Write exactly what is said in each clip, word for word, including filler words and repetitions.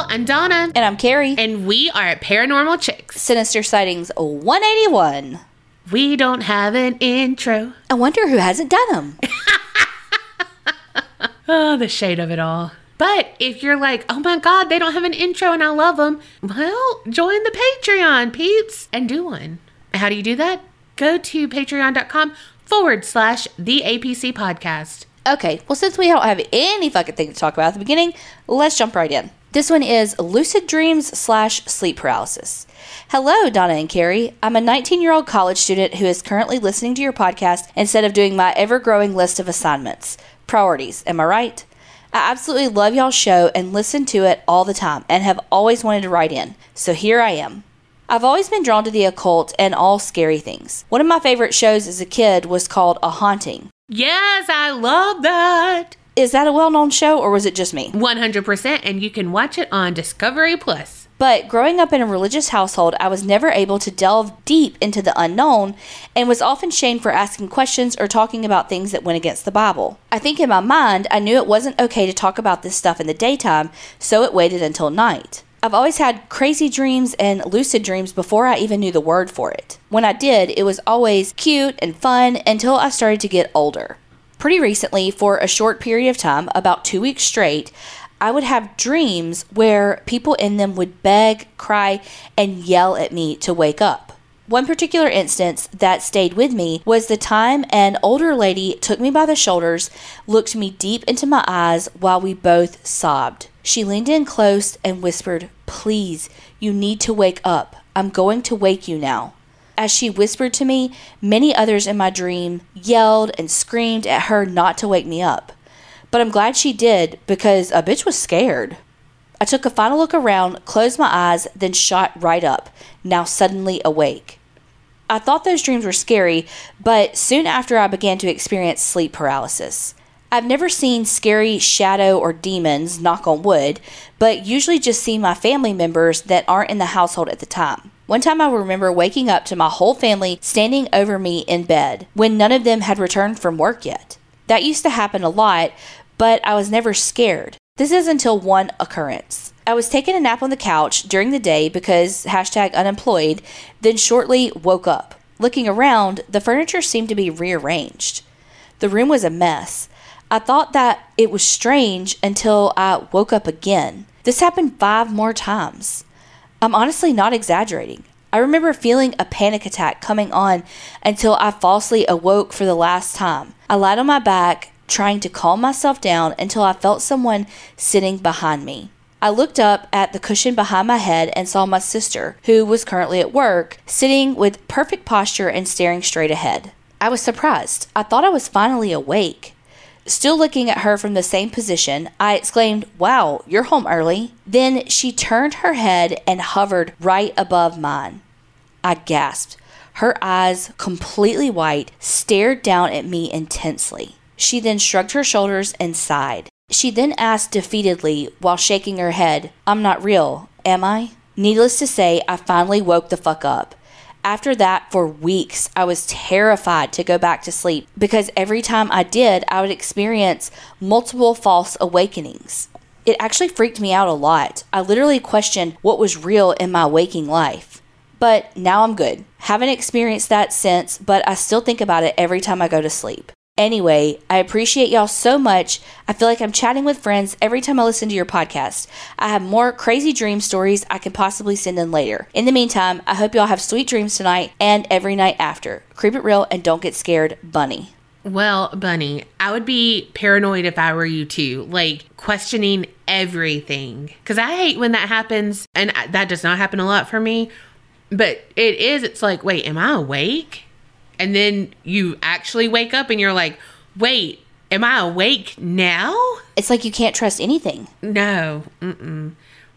Rachel. I'm Donna. And I'm Carrie. And we are at Paranormal Chicks. Sinister Sightings one eighty-one. We don't have an intro. I wonder who hasn't done them. Oh, the shade of it all. But if you're like, oh my God, they don't have an intro and I love them. Well, join the Patreon, peeps, and do one. How do you do that? Go to patreon dot com forward slash the A P C podcast. Okay, well, since we don't have any fucking thing to talk about at the beginning, let's jump right in. This one is lucid dreams slash sleep paralysis. Hello, Donna and Carrie. I'm a nineteen-year-old college student who is currently listening to your podcast instead of doing my ever-growing list of assignments. Priorities, am I right? I absolutely love y'all's show and listen to it all the time and have always wanted to write in, so here I am. I've always been drawn to the occult and all scary things. One of my favorite shows as a kid was called A Haunting. Yes, I love that. Is that a well-known show or was it just me? one hundred percent, and you can watch it on Discovery Plus. But growing up in a religious household, I was never able to delve deep into the unknown and was often shamed for asking questions or talking about things that went against the Bible. I think in my mind, I knew it wasn't okay to talk about this stuff in the daytime, so it waited until night. I've always had crazy dreams and lucid dreams before I even knew the word for it. When I did, it was always cute and fun until I started to get older. Pretty recently, for a short period of time, about two weeks straight, I would have dreams where people in them would beg, cry, and yell at me to wake up. One particular instance that stayed with me was the time an older lady took me by the shoulders, looked me deep into my eyes while we both sobbed. She leaned in close and whispered, "Please, you need to wake up. I'm going to wake you now." As she whispered to me, many others in my dream yelled and screamed at her not to wake me up. But I'm glad she did because a bitch was scared. I took a final look around, closed my eyes, then shot right up, now suddenly awake. I thought those dreams were scary, but soon after I began to experience sleep paralysis. I've never seen scary shadow or demons, knock on wood, but usually just see my family members that aren't in the household at the time. One time I remember waking up to my whole family standing over me in bed when none of them had returned from work yet. That used to happen a lot, but I was never scared. This is until one occurrence. I was taking a nap on the couch during the day because hashtag unemployed, then shortly woke up. Looking around, the furniture seemed to be rearranged. The room was a mess. I thought that it was strange until I woke up again. This happened five more times. I'm honestly not exaggerating. I remember feeling a panic attack coming on until I falsely awoke for the last time. I lied on my back, trying to calm myself down until I felt someone sitting behind me. I looked up at the cushion behind my head and saw my sister, who was currently at work, sitting with perfect posture and staring straight ahead. I was surprised. I thought I was finally awake. Still looking at her from the same position, I exclaimed, "Wow, you're home early." Then she turned her head and hovered right above mine. I gasped. Her eyes, completely white, stared down at me intensely. She then shrugged her shoulders and sighed. She then asked defeatedly while shaking her head, "I'm not real, am I?" Needless to say, I finally woke the fuck up. After that, for weeks, I was terrified to go back to sleep because every time I did, I would experience multiple false awakenings. It actually freaked me out a lot. I literally questioned what was real in my waking life. But now I'm good. Haven't experienced that since, but I still think about it every time I go to sleep. Anyway, I appreciate y'all so much. I feel like I'm chatting with friends every time I listen to your podcast. I have more crazy dream stories I can possibly send in later. In the meantime, I hope y'all have sweet dreams tonight and every night after. Creep it real and don't get scared, Bunny. Well, Bunny, I would be paranoid if I were you too, like questioning everything. Because I hate when that happens, and that does not happen a lot for me. But it is, it's like, wait, am I awake? And then you actually wake up and you're like, wait, am I awake now? It's like you can't trust anything. No. Mm-mm.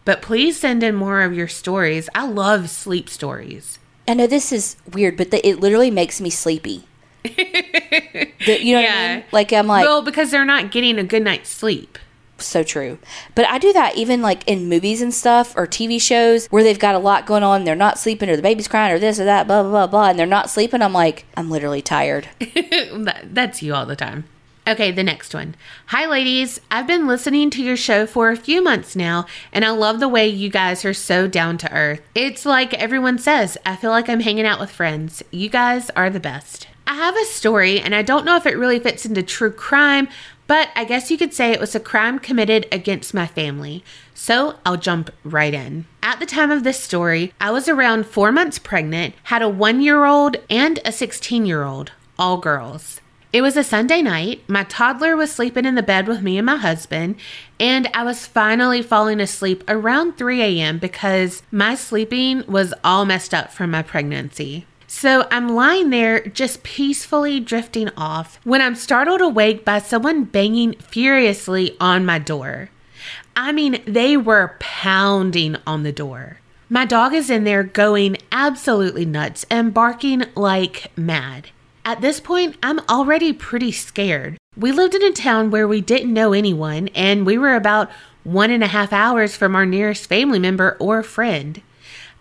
But please send in more of your stories. I love sleep stories. I know this is weird, but the, it literally makes me sleepy. the, you know yeah. what I mean? Like, I'm like... Well, because they're not getting a good night's sleep. So true. But I do that even like in movies and stuff or T V shows where they've got a lot going on. They're not sleeping or the baby's crying or this or that, blah, blah, blah, blah. And they're not sleeping. I'm like, I'm literally tired. That's you all the time. Okay, the next one. Hi, ladies. I've been listening to your show for a few months now, and I love the way you guys are so down to earth. It's like everyone says, I feel like I'm hanging out with friends. You guys are the best. I have a story, and I don't know if it really fits into true crime, but I guess you could say it was a crime committed against my family. So I'll jump right in. At the time of this story, I was around four months pregnant, had a one-year-old and a sixteen-year-old, all girls. It was a Sunday night, my toddler was sleeping in the bed with me and my husband, and I was finally falling asleep around three a.m. because my sleeping was all messed up from my pregnancy. So I'm lying there just peacefully drifting off when I'm startled awake by someone banging furiously on my door. I mean, they were pounding on the door. My dog is in there going absolutely nuts and barking like mad. At this point, I'm already pretty scared. We lived in a town where we didn't know anyone, and we were about one and a half hours from our nearest family member or friend.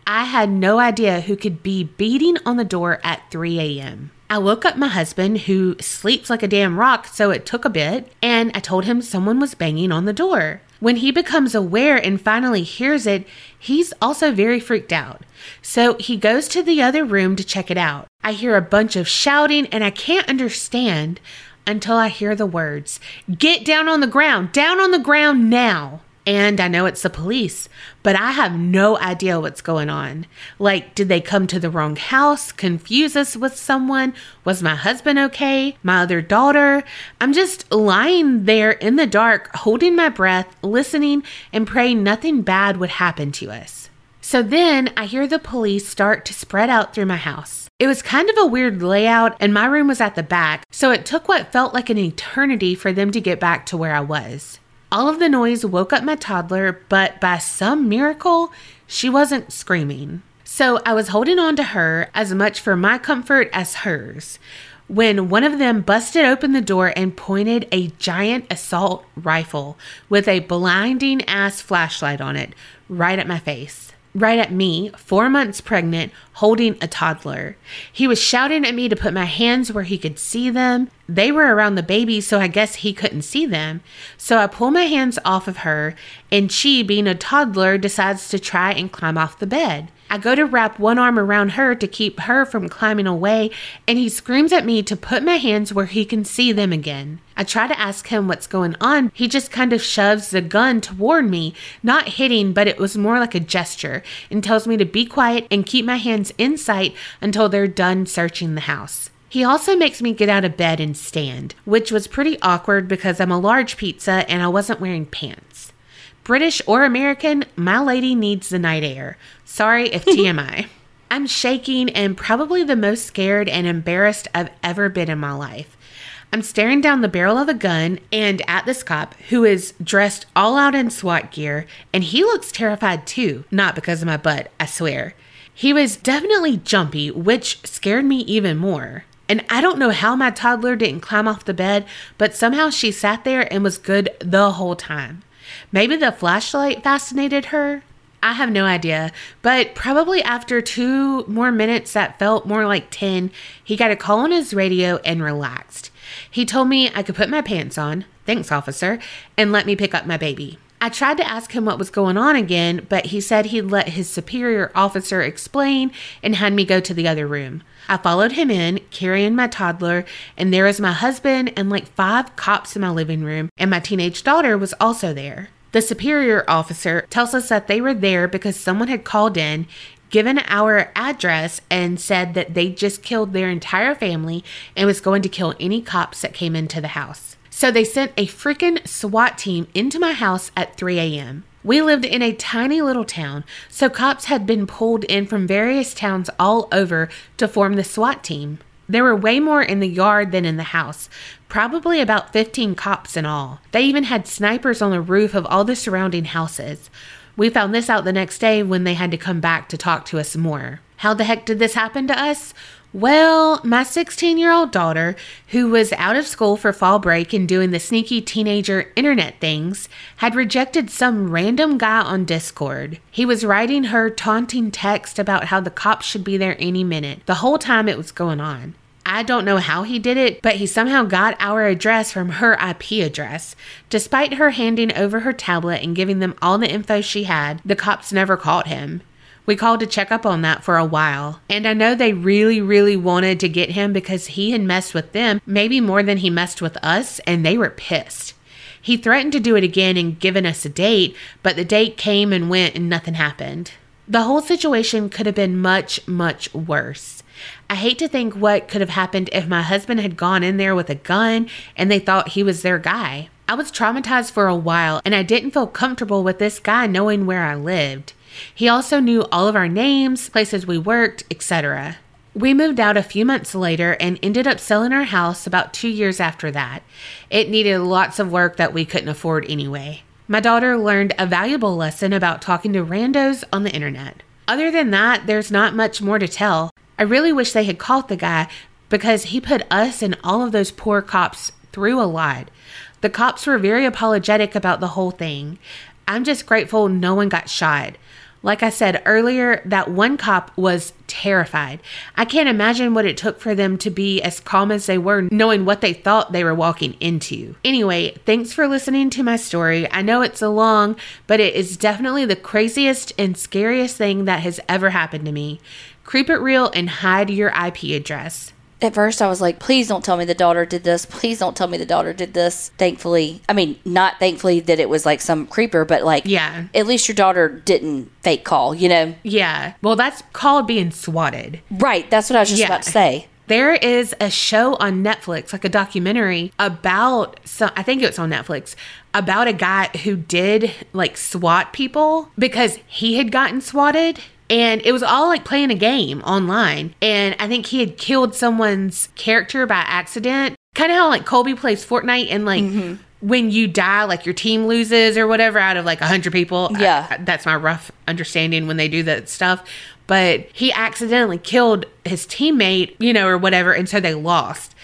I had no idea who could be beating on the door at three a.m. I woke up my husband, who sleeps like a damn rock, so it took a bit, and I told him someone was banging on the door. When he becomes aware and finally hears it, he's also very freaked out. So he goes to the other room to check it out. I hear a bunch of shouting and I can't understand until I hear the words, "Get down on the ground, down on the ground now." And I know it's the police, but I have no idea what's going on. Like, did they come to the wrong house, confuse us with someone? Was my husband okay? My other daughter? I'm just lying there in the dark, holding my breath, listening, and praying nothing bad would happen to us. So then I hear the police start to spread out through my house. It was kind of a weird layout, and my room was at the back, so it took what felt like an eternity for them to get back to where I was. All of the noise woke up my toddler, but by some miracle, she wasn't screaming. So I was holding on to her as much for my comfort as hers, when one of them busted open the door and pointed a giant assault rifle with a blinding ass flashlight on it right at my face. Right at me, four months pregnant, holding a toddler. He was shouting at me to put my hands where he could see them. They were around the baby, so I guess he couldn't see them. So I pull my hands off of her, and she, being a toddler, decides to try and climb off the bed. I go to wrap one arm around her to keep her from climbing away, and he screams at me to put my hands where he can see them again. I try to ask him what's going on. He just kind of shoves the gun toward me, not hitting, but it was more like a gesture, and tells me to be quiet and keep my hands in sight until they're done searching the house. He also makes me get out of bed and stand, which was pretty awkward because I'm a large pizza and I wasn't wearing pants. British or American, my lady needs the night air. Sorry if T M I. I'm shaking and probably the most scared and embarrassed I've ever been in my life. I'm staring down the barrel of a gun and at this cop, who is dressed all out in SWAT gear, and he looks terrified too. Not because of my butt, I swear. He was definitely jumpy, which scared me even more. And I don't know how my toddler didn't climb off the bed, but somehow she sat there and was good the whole time. Maybe the flashlight fascinated her? I have no idea, but probably after two more minutes that felt more like ten, he got a call on his radio and relaxed. He told me I could put my pants on, thanks officer, and let me pick up my baby. I tried to ask him what was going on again, but he said he'd let his superior officer explain and had me go to the other room. I followed him in, carrying my toddler, and there was my husband and like five cops in my living room, and my teenage daughter was also there. The superior officer tells us that they were there because someone had called in, given our address, and said that they just killed their entire family and was going to kill any cops that came into the house. So they sent a freaking SWAT team into my house at three a.m. We lived in a tiny little town, so cops had been pulled in from various towns all over to form the SWAT team. There were way more in the yard than in the house, probably about fifteen cops in all. They even had snipers on the roof of all the surrounding houses. We found this out the next day when they had to come back to talk to us more. How the heck did this happen to us? Well, my sixteen-year-old daughter, who was out of school for fall break and doing the sneaky teenager internet things, had rejected some random guy on Discord. He was writing her taunting text about how the cops should be there any minute, the whole time it was going on. I don't know how he did it, but he somehow got our address from her I P address. Despite her handing over her tablet and giving them all the info she had, the cops never caught him. We called to check up on that for a while. And I know they really, really wanted to get him because he had messed with them, maybe more than he messed with us, and they were pissed. He threatened to do it again and given us a date, but the date came and went and nothing happened. The whole situation could have been much, much worse. I hate to think what could have happened if my husband had gone in there with a gun and they thought he was their guy. I was traumatized for a while and I didn't feel comfortable with this guy knowing where I lived. He also knew all of our names, places we worked, et cetera. We moved out a few months later and ended up selling our house about two years after that. It needed lots of work that we couldn't afford anyway. My daughter learned a valuable lesson about talking to randos on the internet. Other than that, there's not much more to tell. I really wish they had caught the guy because he put us and all of those poor cops through a lot. The cops were very apologetic about the whole thing. I'm just grateful no one got shot. Like I said earlier, that one cop was terrified. I can't imagine what it took for them to be as calm as they were, knowing what they thought they were walking into. Anyway, thanks for listening to my story. I know it's a long, but it is definitely the craziest and scariest thing that has ever happened to me. Creep it real and hide your I P address. At first, I was like, please don't tell me the daughter did this. Please don't tell me the daughter did this. Thankfully, I mean, not thankfully that it was like some creeper, but like, yeah, at least your daughter didn't fake call, you know? Yeah. Well, that's called being swatted. Right. That's what I was just yeah. about to say. There is a show on Netflix, like a documentary about, some, I think it's on Netflix, about a guy who did like SWAT people because he had gotten swatted. And it was all like playing a game online. And I think he had killed someone's character by accident. Kind of how like Colby plays Fortnite and like mm-hmm. when you die, like your team loses or whatever out of like one hundred people. Yeah. I, that's my rough understanding when they do that stuff. But he accidentally killed his teammate, you know, or whatever. And so they lost.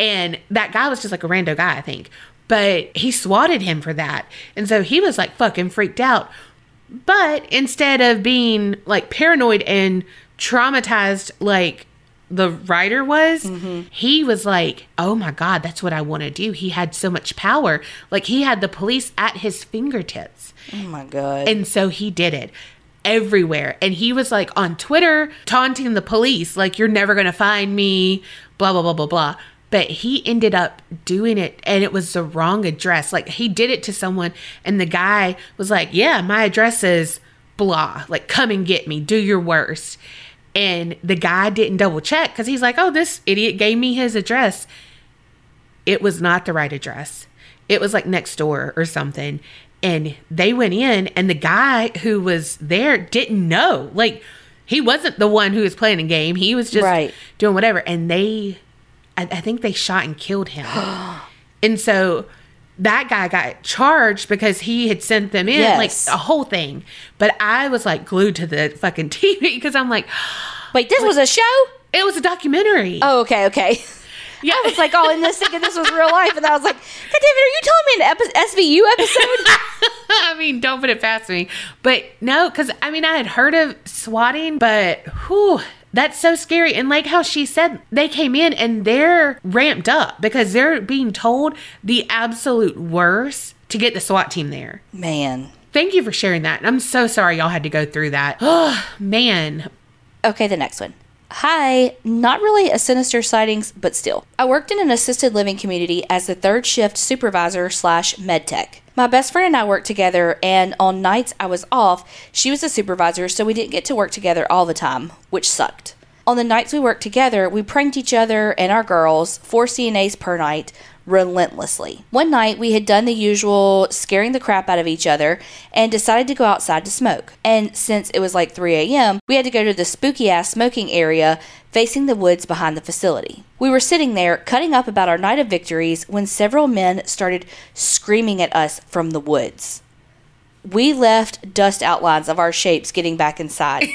And that guy was just like a rando guy, I think. But he swatted him for that. And so he was like fucking freaked out. But instead of being like paranoid and traumatized like the writer was, mm-hmm. he was like, oh my God, that's what I want to do. He had so much power. Like he had the police at his fingertips. Oh my God. And so he did it everywhere. And he was like on Twitter taunting the police, like, you're never going to find me, blah, blah, blah, blah, blah. But he ended up doing it, and it was the wrong address. Like, he did it to someone, and the guy was like, yeah, my address is blah. Like, come and get me. Do your worst. And the guy didn't double check because he's like, oh, this idiot gave me his address. It was not the right address. It was, like, next door or something. And they went in, and the guy who was there didn't know. Like, he wasn't the one who was playing a game. He was just right. doing whatever. And they... I think they shot and killed him. And so that guy got charged because he had sent them in, yes. like a whole thing. But I was like glued to the fucking T V because I'm like, wait, this like, was a show? It was a documentary. Oh, okay, okay. Yeah. I was like, oh, and this thinking this was real life. And I was like, hey, David, are you telling me an epi- S V U episode? I mean, don't put it past me. But no, because I mean, I had heard of swatting, but whew. That's so scary. And like how she said, they came in and they're ramped up because they're being told the absolute worst to get the SWAT team there. Man. Thank you for sharing that. I'm so sorry y'all had to go through that. Oh, man. Okay, the next one. Hi, not really a sinister sightings, but still. I worked in an assisted living community as the third shift supervisor slash med tech. My best friend and I worked together, and on nights I was off, she was the supervisor, so we didn't get to work together all the time, which sucked. On the nights we worked together, we pranked each other and our girls, four C N As per night, relentlessly. One night, we had done the usual scaring the crap out of each other and decided to go outside to smoke. And since it was like three a.m., we had to go to the spooky-ass smoking area facing the woods behind the facility. We were sitting there cutting up about our night of victories when several men started screaming at us from the woods. We left dust outlines of our shapes getting back inside.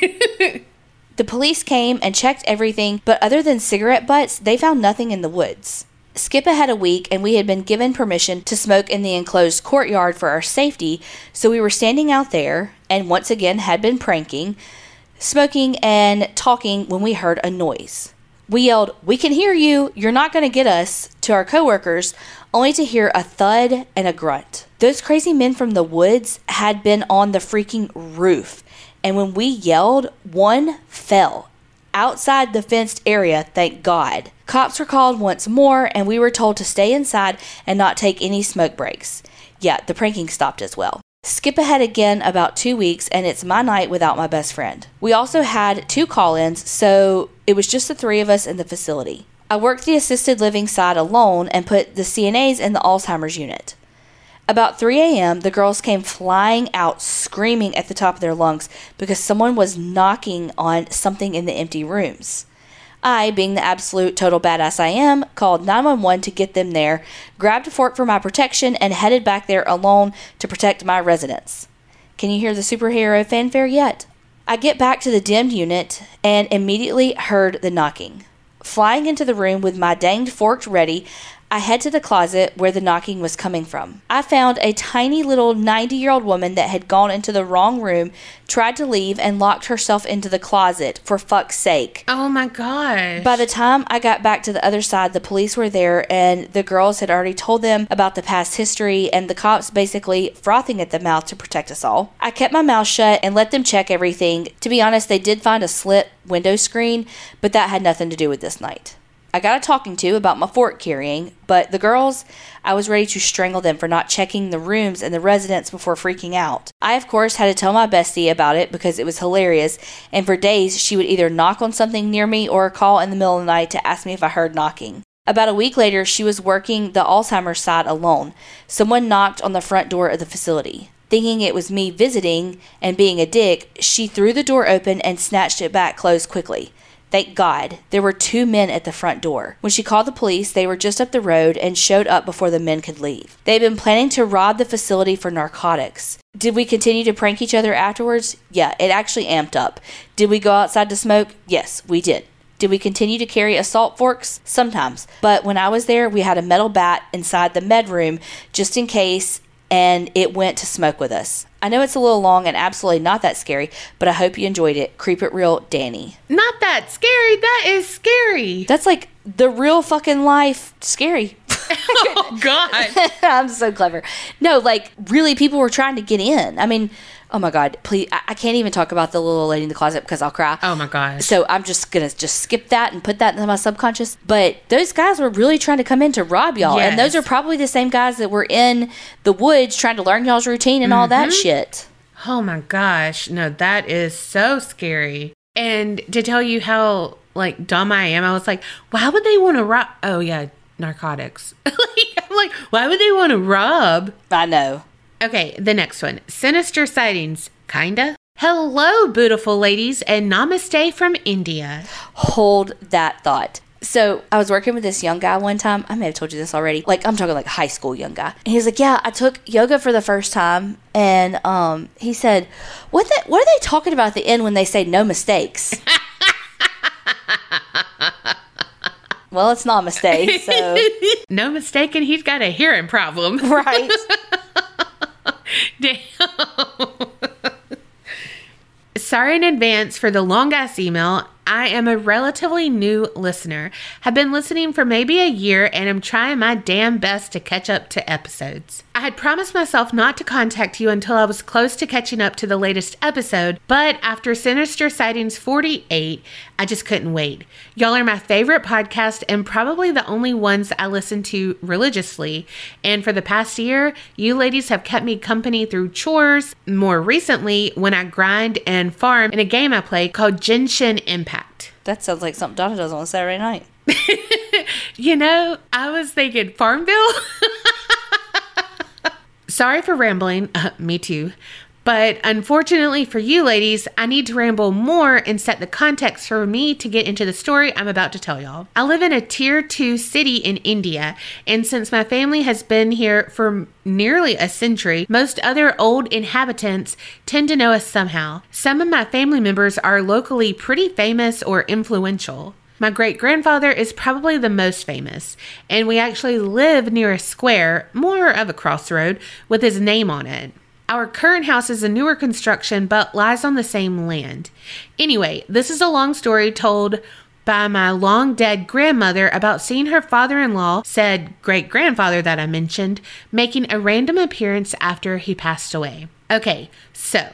The police came and checked everything, but other than cigarette butts, they found nothing in the woods. Skip ahead a week, and we had been given permission to smoke in the enclosed courtyard for our safety, so we were standing out there, and once again had been pranking, smoking and talking when we heard a noise. We yelled, "We can hear you. You're not going to get us," to our coworkers, only to hear a thud and a grunt. Those crazy men from the woods had been on the freaking roof, and when we yelled, one fell outside the fenced area, thank God. Cops were called once more, and we were told to stay inside and not take any smoke breaks. Yeah, the pranking stopped as well. Skip ahead again about two weeks, and it's my night without my best friend. We also had two call-ins, so it was just the three of us in the facility. I worked the assisted living side alone and put the C N As in the Alzheimer's unit. About three a.m., the girls came flying out, screaming at the top of their lungs because someone was knocking on something in the empty rooms. I, being the absolute total badass I am, called nine one one to get them there, grabbed a fork for my protection, and headed back there alone to protect my residence. Can you hear the superhero fanfare yet? I get back to the dimmed unit and immediately heard the knocking. Flying into the room with my danged fork ready, I head to the closet where the knocking was coming from. I found a tiny little ninety-year-old woman that had gone into the wrong room, tried to leave, and locked herself into the closet, for fuck's sake. Oh my gosh. By the time I got back to the other side, the police were there, and the girls had already told them about the past history, and the cops basically frothing at the mouth to protect us all. I kept my mouth shut and let them check everything. To be honest, they did find a slit window screen, but that had nothing to do with this night. I got a talking to about my fork carrying, but the girls, I was ready to strangle them for not checking the rooms and the residents before freaking out. I, of course, had to tell my bestie about it because it was hilarious, and for days she would either knock on something near me or call in the middle of the night to ask me if I heard knocking. About a week later, she was working the Alzheimer's side alone. Someone knocked on the front door of the facility. Thinking it was me visiting and being a dick, she threw the door open and snatched it back closed quickly. Thank God, there were two men at the front door. When she called the police, they were just up the road and showed up before the men could leave. They had been planning to rob the facility for narcotics. Did we continue to prank each other afterwards? Yeah, it actually amped up. Did we go outside to smoke? Yes, we did. Did we continue to carry assault forks? Sometimes. But when I was there, we had a metal bat inside the med room just in case, and it went to smoke with us. I know it's a little long and absolutely not that scary, but I hope you enjoyed it. Creep it real, Danny. Not that scary. That is scary. That's like the real fucking life scary. Oh, God. I'm so clever. No, like, really, people were trying to get in. I mean, oh, my God. Please, I, I can't even talk about the little lady in the closet because I'll cry. Oh, my God. So I'm just going to just skip that and put that into my subconscious. But those guys were really trying to come in to rob y'all. Yes. And those are probably the same guys that were in the woods trying to learn y'all's routine and mm-hmm. all that shit. Oh, my gosh. No, that is so scary. And to tell you how, like, dumb I am, I was like, why would they want to rob? Oh, yeah. Narcotics. I'm like, why would they want to rob? I know. Okay, the next one. Sinister Sightings. Kinda. Hello, beautiful ladies, and namaste from India. Hold that thought. So, I was working with this young guy one time. I may have told you this already. Like, I'm talking like high school young guy. And he was like, yeah, I took yoga for the first time. And um, he said, what, the, what are they talking about at the end when they say no mistakes? Well, it's not a mistake, so. No mistake, and he's got a hearing problem. Right. Damn. Sorry in advance for the long-ass email. I am a relatively new listener. Have been listening for maybe a year, and am trying my damn best to catch up to episodes. I had promised myself not to contact you until I was close to catching up to the latest episode, but after Sinister Sightings forty-eight, I just couldn't wait. Y'all are my favorite podcast and probably the only ones I listen to religiously. And for the past year, you ladies have kept me company through chores. More recently, when I grind and farm in a game I play called Genshin Impact. That sounds like something Donna does on a Saturday night. You know, I was thinking Farmville. Sorry for rambling, uh, me too, but unfortunately for you ladies, I need to ramble more and set the context for me to get into the story I'm about to tell y'all. I live in a tier two city in India, and since my family has been here for nearly a century, most other old inhabitants tend to know us somehow. Some of my family members are locally pretty famous or influential. My great-grandfather is probably the most famous, and we actually live near a square, more of a crossroad, with his name on it. Our current house is a newer construction, but lies on the same land. Anyway, this is a long story told by my long dead grandmother about seeing her father-in-law, said great-grandfather that I mentioned, making a random appearance after he passed away. Okay, so,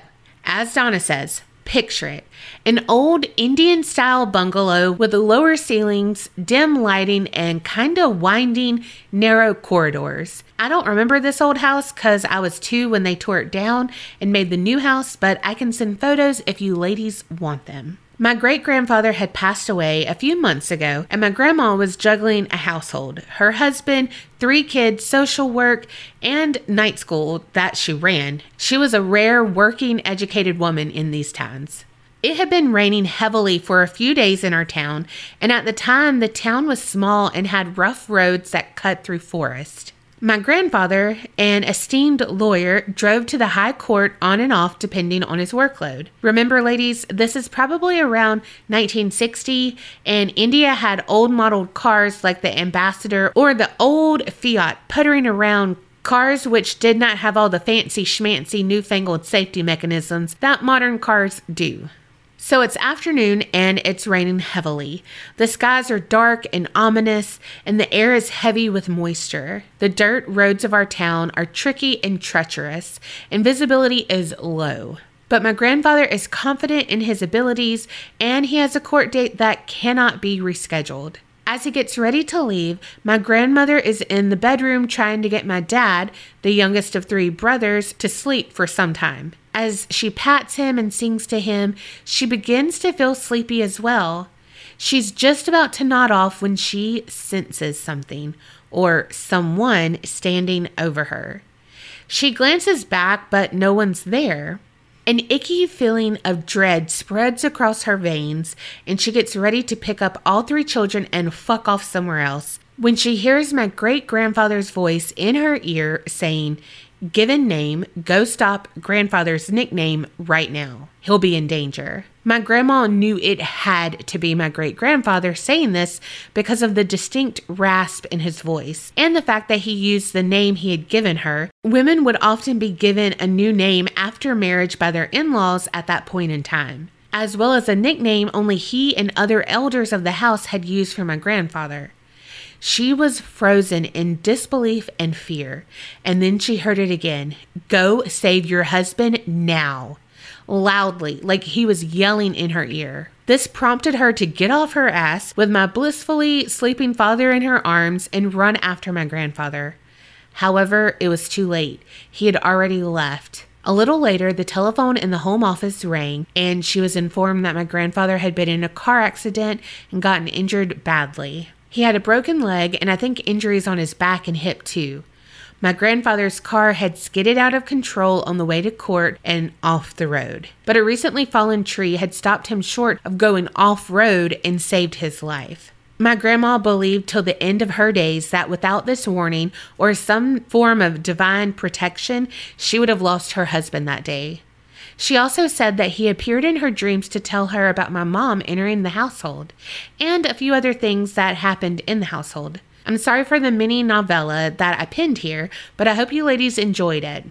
as Donna says, picture it. An old Indian-style bungalow with lower ceilings, dim lighting, and kind of winding, narrow corridors. I don't remember this old house because I was two when they tore it down and made the new house, but I can send photos if you ladies want them. My great-grandfather had passed away a few months ago, and my grandma was juggling a household, her husband, three kids, social work, and night school that she ran. She was a rare, working, educated woman in these times. It had been raining heavily for a few days in our town, and at the time, the town was small and had rough roads that cut through forest. My grandfather, an esteemed lawyer, drove to the high court on and off depending on his workload. Remember, ladies, this is probably around nineteen sixty, and India had old modeled cars like the Ambassador or the old Fiat puttering around, cars which did not have all the fancy schmancy newfangled safety mechanisms that modern cars do. So it's afternoon and it's raining heavily. The skies are dark and ominous and the air is heavy with moisture. The dirt roads of our town are tricky and treacherous and visibility is low. But my grandfather is confident in his abilities and he has a court date that cannot be rescheduled. As he gets ready to leave, my grandmother is in the bedroom trying to get my dad, the youngest of three brothers, to sleep for some time. As she pats him and sings to him, she begins to feel sleepy as well. She's just about to nod off when she senses something or someone standing over her. She glances back, but no one's there. An icky feeling of dread spreads across her veins, and she gets ready to pick up all three children and fuck off somewhere else when she hears my great-grandfather's voice in her ear saying, "Given name, go stop grandfather's nickname right now. He'll be in danger." My grandma knew it had to be my great-grandfather saying this because of the distinct rasp in his voice and the fact that he used the name he had given her. Women would often be given a new name after marriage by their in-laws at that point in time, as well as a nickname only he and other elders of the house had used for my grandfather. She was frozen in disbelief and fear, and then she heard it again. "Go save your husband now," loudly, like he was yelling in her ear. This prompted her to get off her ass with my blissfully sleeping father in her arms and run after my grandfather. However, it was too late. He had already left. A little later, the telephone in the home office rang, and she was informed that my grandfather had been in a car accident and gotten injured badly. He had a broken leg and I think injuries on his back and hip too. My grandfather's car had skidded out of control on the way to court and off the road. But a recently fallen tree had stopped him short of going off road and saved his life. My grandma believed till the end of her days that without this warning or some form of divine protection, she would have lost her husband that day. She also said that he appeared in her dreams to tell her about my mom entering the household and a few other things that happened in the household. I'm sorry for the mini novella that I pinned here, but I hope you ladies enjoyed it.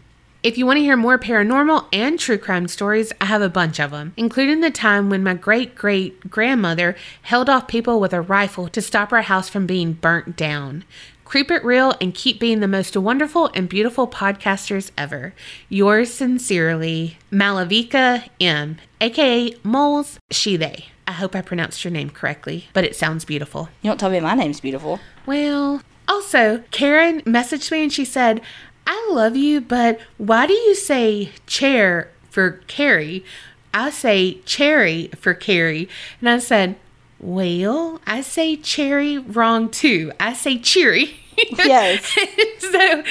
If you want to hear more paranormal and true crime stories, I have a bunch of them, including the time when my great-great-grandmother held off people with a rifle to stop our house from being burnt down. Creep it real and keep being the most wonderful and beautiful podcasters ever. Yours sincerely, Malavika M, aka Moles, she, they. I hope I pronounced your name correctly, but it sounds beautiful. You don't tell me my name's beautiful. Well, also, Karen messaged me and she said, "I love you, but why do you say chair for Carrie? I say cherry for Carrie." And I said, "Well, I say cherry wrong too. I say cheery." Yes. So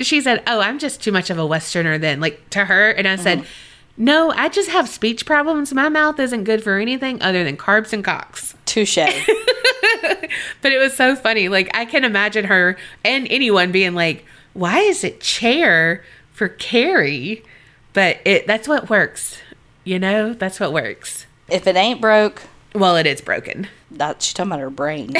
she said, "Oh, I'm just too much of a Westerner then," like to her. And I said, mm-hmm. "No, I just have speech problems. My mouth isn't good for anything other than carbs and cocks." Touche. But it was so funny. Like, I can imagine her and anyone being like, "Why is it chair for Carrie?" But it that's what works. You know, that's what works. If it ain't broke, Well, it is broken. That, she's talking about her brain.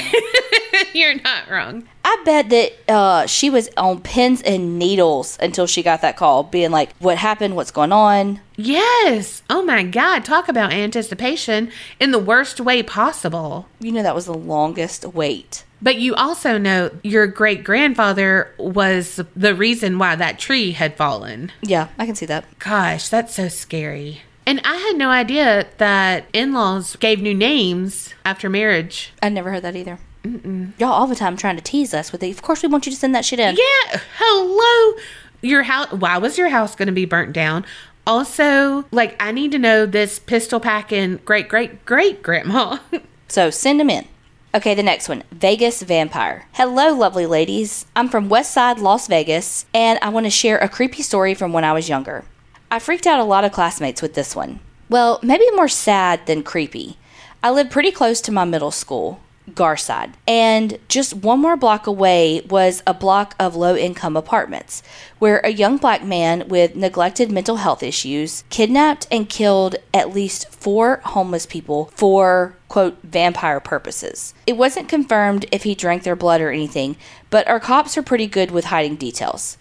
You're not wrong. I bet that uh, she was on pins and needles until she got that call, being like, what happened? What's going on? Yes. Oh, my God. Talk about anticipation in the worst way possible. You know, that was the longest wait. But you also know your great-grandfather was the reason why that tree had fallen. Yeah, I can see that. Gosh, that's so scary. And I had no idea that in-laws gave new names after marriage. I never heard that either. Mm-mm. Y'all all the time trying to tease us with it. Of course we want you to send that shit in. Yeah. Hello. Your house. Why was your house going to be burnt down? Also, like, I need to know this pistol packing great, great, great grandma. So send them in. Okay, the next one, Vegas Vampire. Hello, lovely ladies. I'm from Westside, Las Vegas, and I want to share a creepy story from when I was younger. I freaked out a lot of classmates with this one. Well, maybe more sad than creepy. I lived pretty close to my middle school, Garside, and just one more block away was a block of low-income apartments where a young black man with neglected mental health issues kidnapped and killed at least four homeless people for, quote, vampire purposes. It wasn't confirmed if he drank their blood or anything, but our cops are pretty good with hiding details.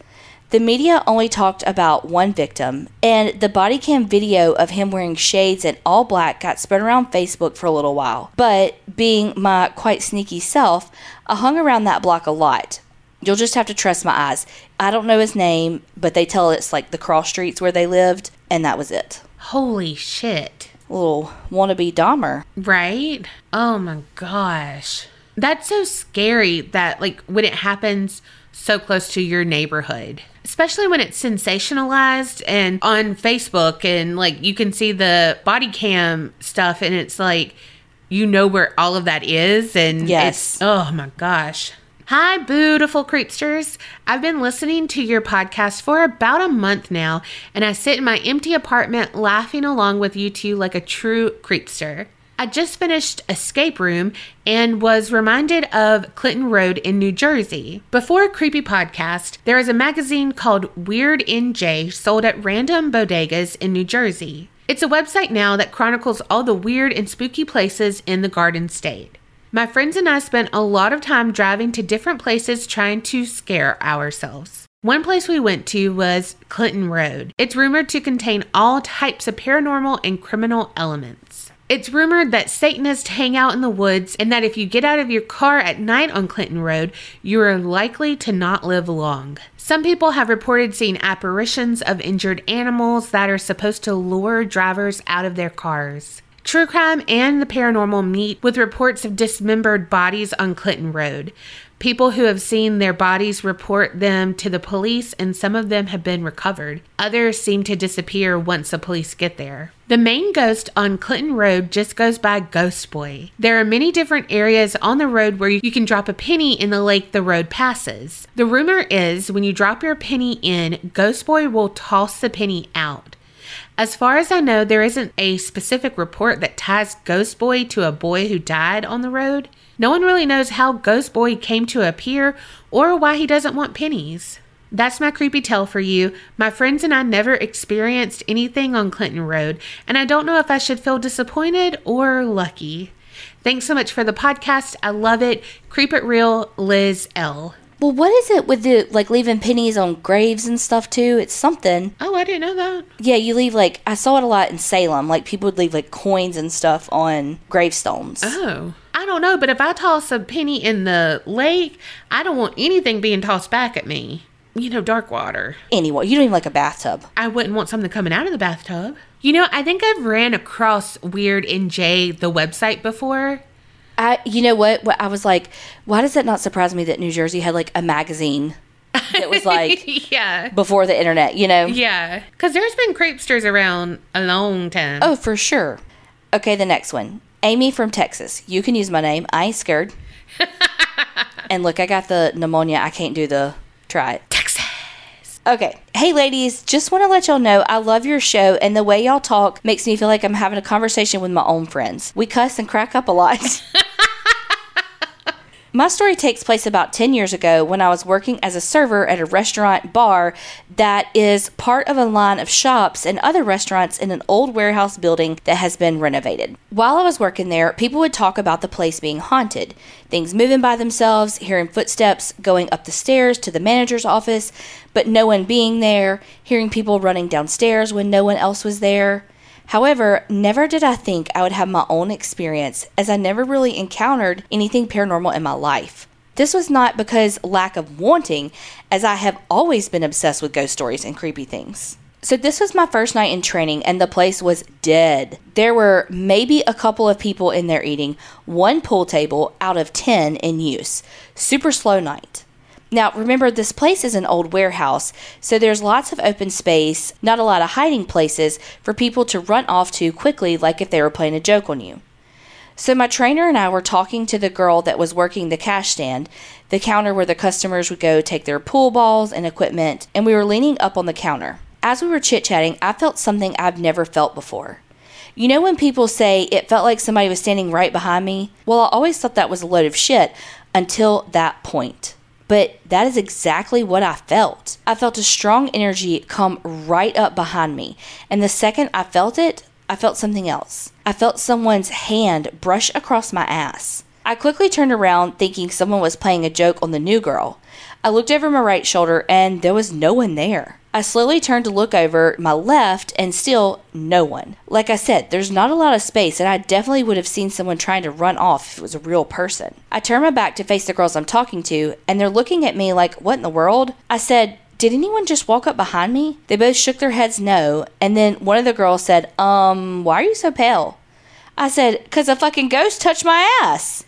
The media only talked about one victim, and the body cam video of him wearing shades and all black got spread around Facebook for a little while. But being my quite sneaky self, I hung around that block a lot. You'll just have to trust my eyes. I don't know his name, but they tell it's like the cross streets where they lived, and that was it. Holy shit. Little wannabe Dahmer. Right? Oh my gosh. That's so scary that, like, when it happens so close to your neighborhood. Especially when it's sensationalized and on Facebook and, like, you can see the body cam stuff and it's like, you know where all of that is. And yes. It's, oh, my gosh. Hi, beautiful creepsters. I've been listening to your podcast for about a month now, and I sit in my empty apartment laughing along with you two like a true creepster. I just finished Escape Room and was reminded of Clinton Road in New Jersey. Before a creepy podcast, there is a magazine called Weird N J sold at random bodegas in New Jersey. It's a website now that chronicles all the weird and spooky places in the Garden State. My friends and I spent a lot of time driving to different places trying to scare ourselves. One place we went to was Clinton Road. It's rumored to contain all types of paranormal and criminal elements. It's rumored that Satanists hang out in the woods and that if you get out of your car at night on Clinton Road, you are likely to not live long. Some people have reported seeing apparitions of injured animals that are supposed to lure drivers out of their cars. True crime and the paranormal meet with reports of dismembered bodies on Clinton Road. People who have seen their bodies report them to the police, and some of them have been recovered. Others seem to disappear once the police get there. The main ghost on Clinton Road just goes by Ghost Boy. There are many different areas on the road where you can drop a penny in the lake the road passes. The rumor is when you drop your penny in, Ghost Boy will toss the penny out. As far as I know, there isn't a specific report that ties Ghost Boy to a boy who died on the road. No one really knows how Ghost Boy came to appear or why he doesn't want pennies. That's my creepy tale for you. My friends and I never experienced anything on Clinton Road, and I don't know if I should feel disappointed or lucky. Thanks so much for the podcast. I love it. Creep it real, Liz L. Well, what is it with the, like, leaving pennies on graves and stuff, too? It's something. Oh, I didn't know that. Yeah, you leave, like, I saw it a lot in Salem. Like, people would leave, like, coins and stuff on gravestones. Oh. I don't know, but if I toss a penny in the lake, I don't want anything being tossed back at me. You know, dark water. Anyway, you don't even like a bathtub. I wouldn't want something coming out of the bathtub. You know, I think I've ran across Weird N J, the website, before. I, you know what? I was like, why does that not surprise me that New Jersey had, like, a magazine that was, like, yeah, before the internet, you know? Yeah, because there's been creepsters around a long time. Oh, for sure. Okay, the next one. Amy from Texas. You can use my name. I ain't scared. And, look, I got the pneumonia. I can't do the try it. Okay. Hey, ladies. Just want to let y'all know I love your show, and the way y'all talk makes me feel like I'm having a conversation with my own friends. We cuss and crack up a lot. My story takes place about ten years ago when I was working as a server at a restaurant bar that is part of a line of shops and other restaurants in an old warehouse building that has been renovated. While I was working there, people would talk about the place being haunted. Things moving by themselves, hearing footsteps going up the stairs to the manager's office, but no one being there, hearing people running downstairs when no one else was there. However, never did I think I would have my own experience, as I never really encountered anything paranormal in my life. This was not because lack of wanting, as I have always been obsessed with ghost stories and creepy things. So this was my first night in training, and the place was dead. There were maybe a couple of people in there eating, one pool table out of ten in use. Super slow night. Now, remember, this place is an old warehouse, so there's lots of open space, not a lot of hiding places for people to run off to quickly, like if they were playing a joke on you. So my trainer and I were talking to the girl that was working the cash stand, the counter where the customers would go take their pool balls and equipment, and we were leaning up on the counter. As we were chit-chatting, I felt something I've never felt before. You know when people say it felt like somebody was standing right behind me? Well, I always thought that was a load of shit until that point. But that is exactly what I felt. I felt a strong energy come right up behind me. And the second I felt it, I felt something else. I felt someone's hand brush across my ass. I quickly turned around thinking someone was playing a joke on the new girl. I looked over my right shoulder and there was no one there. I slowly turned to look over my left and still no one. Like I said, there's not a lot of space and I definitely would have seen someone trying to run off if it was a real person. I turned my back to face the girls I'm talking to and they're looking at me like, what in the world? I said, did anyone just walk up behind me? They both shook their heads no, and then one of the girls said, um, why are you so pale? I said, because a fucking ghost touched my ass.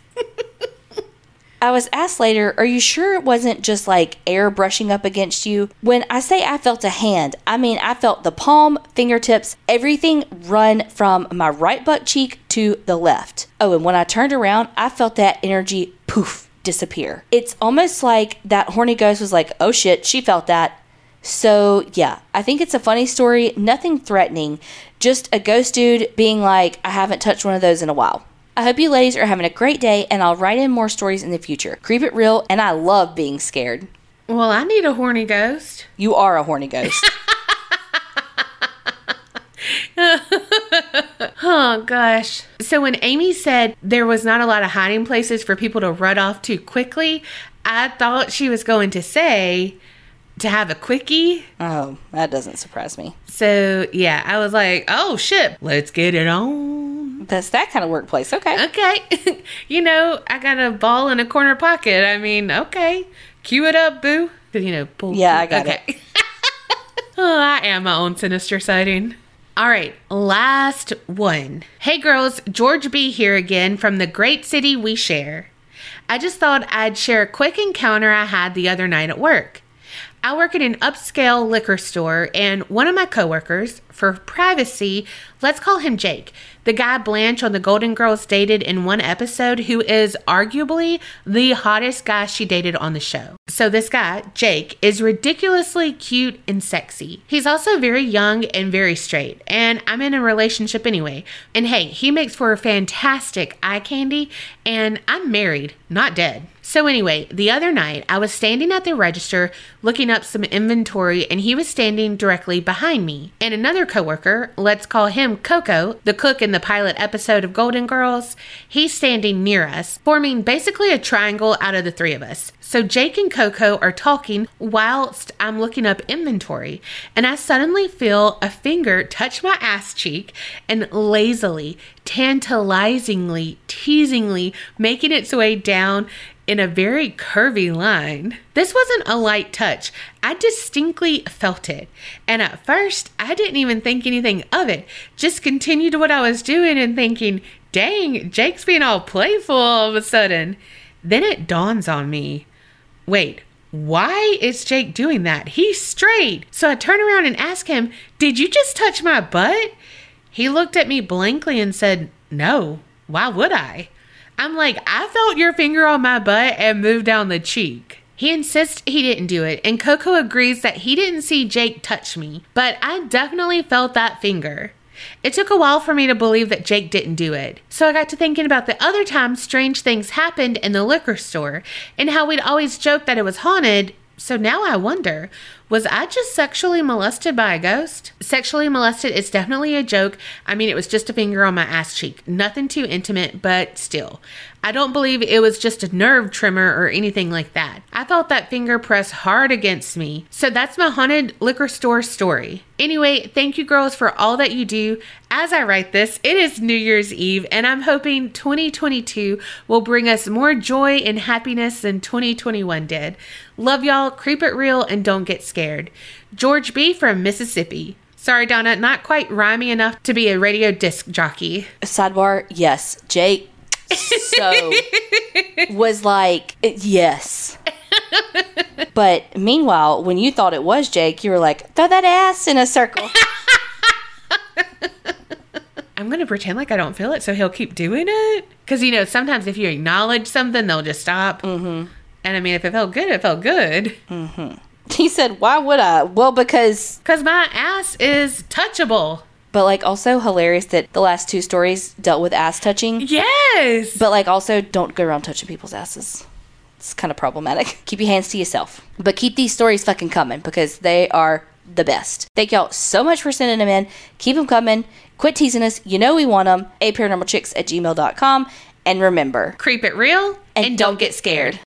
I was asked later, are you sure it wasn't just like air brushing up against you? When I say I felt a hand, I mean I felt the palm, fingertips, everything run from my right butt cheek to the left. Oh, and when I turned around, I felt that energy poof disappear. It's almost like that horny ghost was like, oh shit, she felt that. So yeah, I think it's a funny story, nothing threatening, just a ghost dude being like, I haven't touched one of those in a while. I hope you ladies are having a great day, and I'll write in more stories in the future. Creep it real, and I love being scared. Well, I need a horny ghost. You are a horny ghost. Oh, gosh. So when Amy said there was not a lot of hiding places for people to run off to quickly, I thought she was going to say to have a quickie. Oh, that doesn't surprise me. So, yeah, I was like, oh, shit, let's get it on. That's that kind of workplace. Okay. Okay. You know, I got a ball in a corner pocket. I mean, okay. Cue it up, boo. You know, pull. Yeah, I got okay. it. Oh, I am my own sinister sighting. All right. Last one. Hey, girls. George B. here again from the great city we share. I just thought I'd share a quick encounter I had the other night at work. I work at an upscale liquor store, and one of my coworkers, for privacy, let's call him Jake, the guy Blanche on the Golden Girls dated in one episode, who is arguably the hottest guy she dated on the show. So this guy, Jake, is ridiculously cute and sexy. He's also very young and very straight, and I'm in a relationship anyway. And hey, he makes for a fantastic eye candy, and I'm married, not dead. So anyway, the other night, I was standing at the register looking up some inventory, and he was standing directly behind me. And another coworker, let's call him Coco, the cook in the pilot episode of Golden Girls, he's standing near us, forming basically a triangle out of the three of us. So Jake and Coco are talking whilst I'm looking up inventory, and I suddenly feel a finger touch my ass cheek and lazily, tantalizingly, teasingly making its way down in a very curvy line. This wasn't a light touch. I distinctly felt it. And at first, I didn't even think anything of it. Just continued what I was doing and thinking, dang, Jake's being all playful all of a sudden. Then it dawns on me, wait, why is Jake doing that? He's straight. So I turn around and ask him, did you just touch my butt? He looked at me blankly and said, no, why would I? I'm like, I felt your finger on my butt and moved down the cheek. He insists he didn't do it, and Coco agrees that he didn't see Jake touch me, but I definitely felt that finger. It took a while for me to believe that Jake didn't do it, so I got to thinking about the other times strange things happened in the liquor store and how we'd always joke that it was haunted, so now I wonder, was I just sexually molested by a ghost? Sexually molested is definitely a joke. I mean, it was just a finger on my ass cheek. Nothing too intimate, but still. I don't believe it was just a nerve tremor or anything like that. I felt that finger press hard against me. So that's my haunted liquor store story. Anyway, thank you girls for all that you do. As I write this, it is New Year's Eve, and I'm hoping twenty twenty-two will bring us more joy and happiness than twenty twenty-one did. Love y'all, creep it real, and don't get scared. George B. from Mississippi. Sorry, Donna, not quite rhymey enough to be a radio disc jockey. Sidebar, yes, Jake. So was like, yes. But meanwhile, when you thought it was Jake, you were like, throw that ass in a circle. I'm going to pretend like I don't feel it so he'll keep doing it. Because, you know, sometimes if you acknowledge something, they'll just stop. Mm-hmm. And I mean, if it felt good, it felt good. Mm-hmm. He said, why would I? Well, because... Because my ass is touchable. But, like, also hilarious that the last two stories dealt with ass touching. Yes! But, like, also don't go around touching people's asses. It's kind of problematic. Keep your hands to yourself. But keep these stories fucking coming because they are the best. Thank y'all so much for sending them in. Keep them coming. Quit teasing us. You know we want them. a paranormal chicks at gmail dot com. And remember, creep it real and, and don't, don't get scared.